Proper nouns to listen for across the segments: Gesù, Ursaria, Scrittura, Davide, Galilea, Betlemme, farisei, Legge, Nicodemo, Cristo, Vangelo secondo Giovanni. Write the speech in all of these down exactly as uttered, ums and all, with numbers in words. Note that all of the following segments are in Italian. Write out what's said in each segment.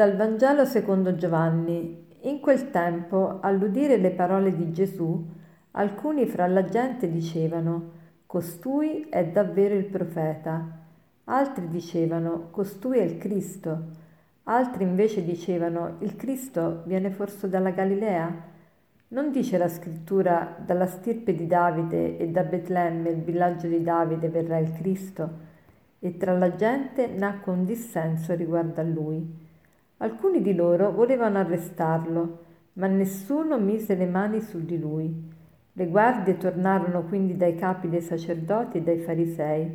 Dal Vangelo secondo Giovanni. In quel tempo, all'udire le parole di Gesù, alcuni fra la gente dicevano: «Costui è davvero il profeta». Altri dicevano: «Costui è il Cristo». Altri invece dicevano: «Il Cristo viene forse dalla Galilea? Non dice la scrittura: dalla stirpe di Davide e da Betlemme, il villaggio di Davide, verrà il Cristo?» E tra la gente nacque un dissenso riguardo a lui. Alcuni di loro volevano arrestarlo, ma nessuno mise le mani su di lui. Le guardie tornarono quindi dai capi dei sacerdoti e dai farisei,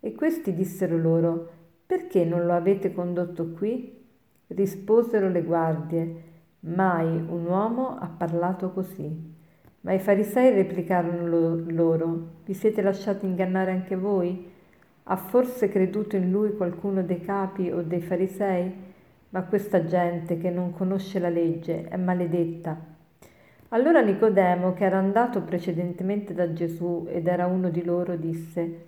e questi dissero loro: «Perché non lo avete condotto qui?» Risposero le guardie: «Mai un uomo ha parlato così». Ma i farisei replicarono loro: «Vi siete lasciati ingannare anche voi? Ha forse creduto in lui qualcuno dei capi o dei farisei? Ma questa gente che non conosce la legge è maledetta». Allora Nicodemo, che era andato precedentemente da Gesù ed era uno di loro, disse: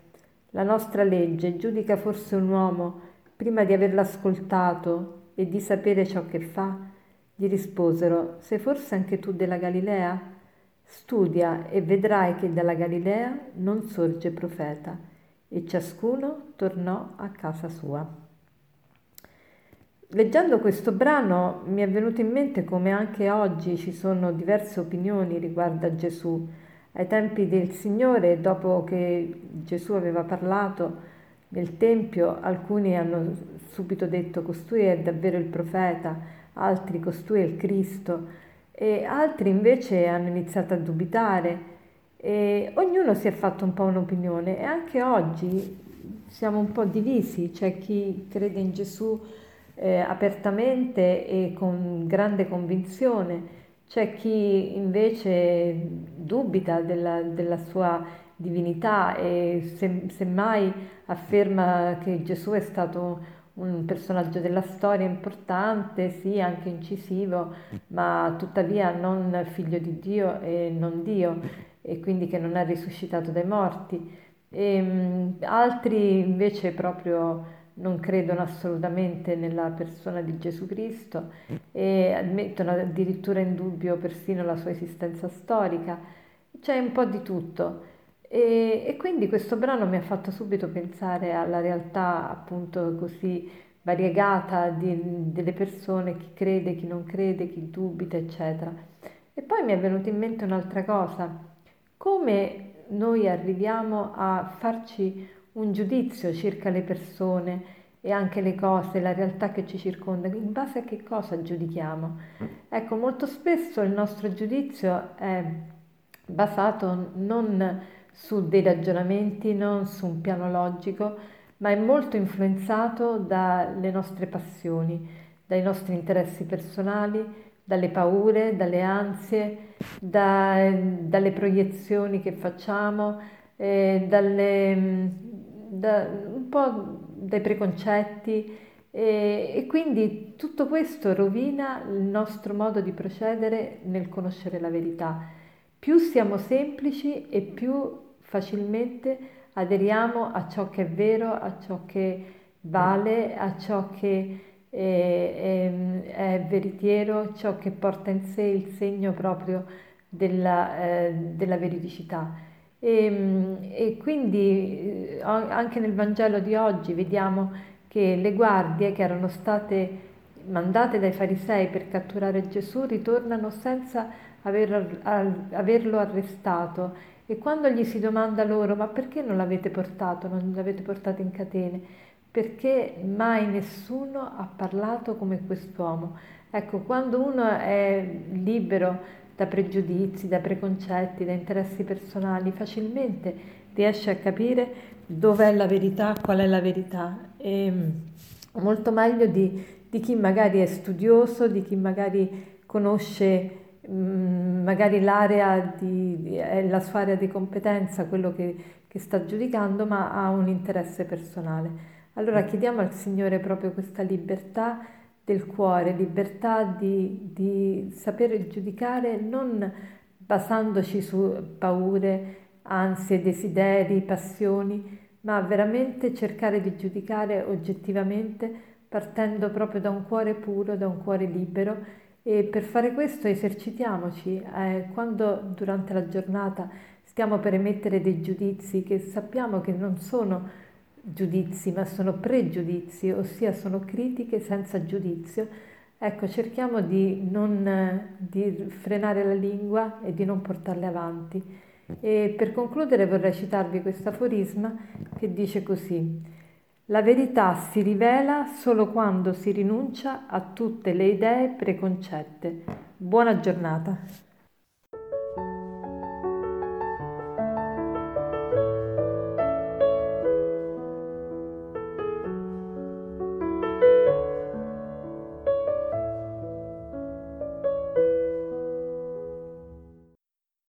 «La nostra legge giudica forse un uomo prima di averlo ascoltato e di sapere ciò che fa?» Gli risposero: «Sei forse anche tu della Galilea? Studia e vedrai che dalla Galilea non sorge profeta». E ciascuno tornò a casa sua. Leggendo questo brano mi è venuto in mente come anche oggi ci sono diverse opinioni riguardo a Gesù. Ai tempi del Signore, dopo che Gesù aveva parlato nel Tempio, alcuni hanno subito detto: «Costui è davvero il profeta», altri: «Costui è il Cristo», e altri invece hanno iniziato a dubitare. E ognuno si è fatto un po' un'opinione, e anche oggi siamo un po' divisi. C'è chi crede in Gesù eh, apertamente e con grande convinzione, c'è chi invece dubita della, della sua divinità e se, semmai afferma che Gesù è stato un personaggio della storia importante, sì, anche incisivo, ma tuttavia non figlio di Dio e non Dio, e quindi che non è risuscitato dai morti. E, mh, altri invece proprio non credono assolutamente nella persona di Gesù Cristo e mettono addirittura in dubbio persino la sua esistenza storica. C'è un po' di tutto, e, e quindi questo brano mi ha fatto subito pensare alla realtà appunto così variegata di, delle persone, chi crede, chi non crede, chi dubita, eccetera. E poi mi è venuta in mente un'altra cosa: come noi arriviamo a farci un giudizio circa le persone e anche le cose, la realtà che ci circonda? In base a che cosa giudichiamo? Ecco, molto spesso il nostro giudizio è basato non su dei ragionamenti, non su un piano logico, ma è molto influenzato dalle nostre passioni, dai nostri interessi personali, dalle paure, dalle ansie, da, dalle proiezioni che facciamo, eh, dalle, da, un po' dai preconcetti, eh, e quindi tutto questo rovina il nostro modo di procedere nel conoscere la verità. Più siamo semplici e più facilmente aderiamo a ciò che è vero, a ciò che vale, a ciò che E, e, è veritiero, ciò che porta in sé il segno proprio della, eh, della veridicità. E, e quindi anche nel Vangelo di oggi vediamo che le guardie che erano state mandate dai farisei per catturare Gesù ritornano senza aver, al, averlo arrestato, e quando gli si domanda loro: «Ma perché non l'avete portato, non l'avete portato in catene? Perché mai nessuno ha parlato come quest'uomo?» Ecco, quando uno è libero da pregiudizi, da preconcetti, da interessi personali, facilmente riesce a capire dov'è la verità, qual è la verità. E molto meglio di, di chi magari è studioso, di chi magari conosce mh, magari l'area di, di, la sua area di competenza, quello che, che sta giudicando, ma ha un interesse personale. Allora chiediamo al Signore proprio questa libertà del cuore, libertà di, di sapere giudicare non basandoci su paure, ansie, desideri, passioni, ma veramente cercare di giudicare oggettivamente partendo proprio da un cuore puro, da un cuore libero, e per fare questo esercitiamoci eh, quando durante la giornata stiamo per emettere dei giudizi che sappiamo che non sono giudizi ma sono pregiudizi, ossia sono critiche senza giudizio. Ecco, cerchiamo di non di frenare la lingua e di non portarle avanti. E per concludere vorrei citarvi questo aforisma che dice così: la verità si rivela solo quando si rinuncia a tutte le idee preconcette. Buona giornata.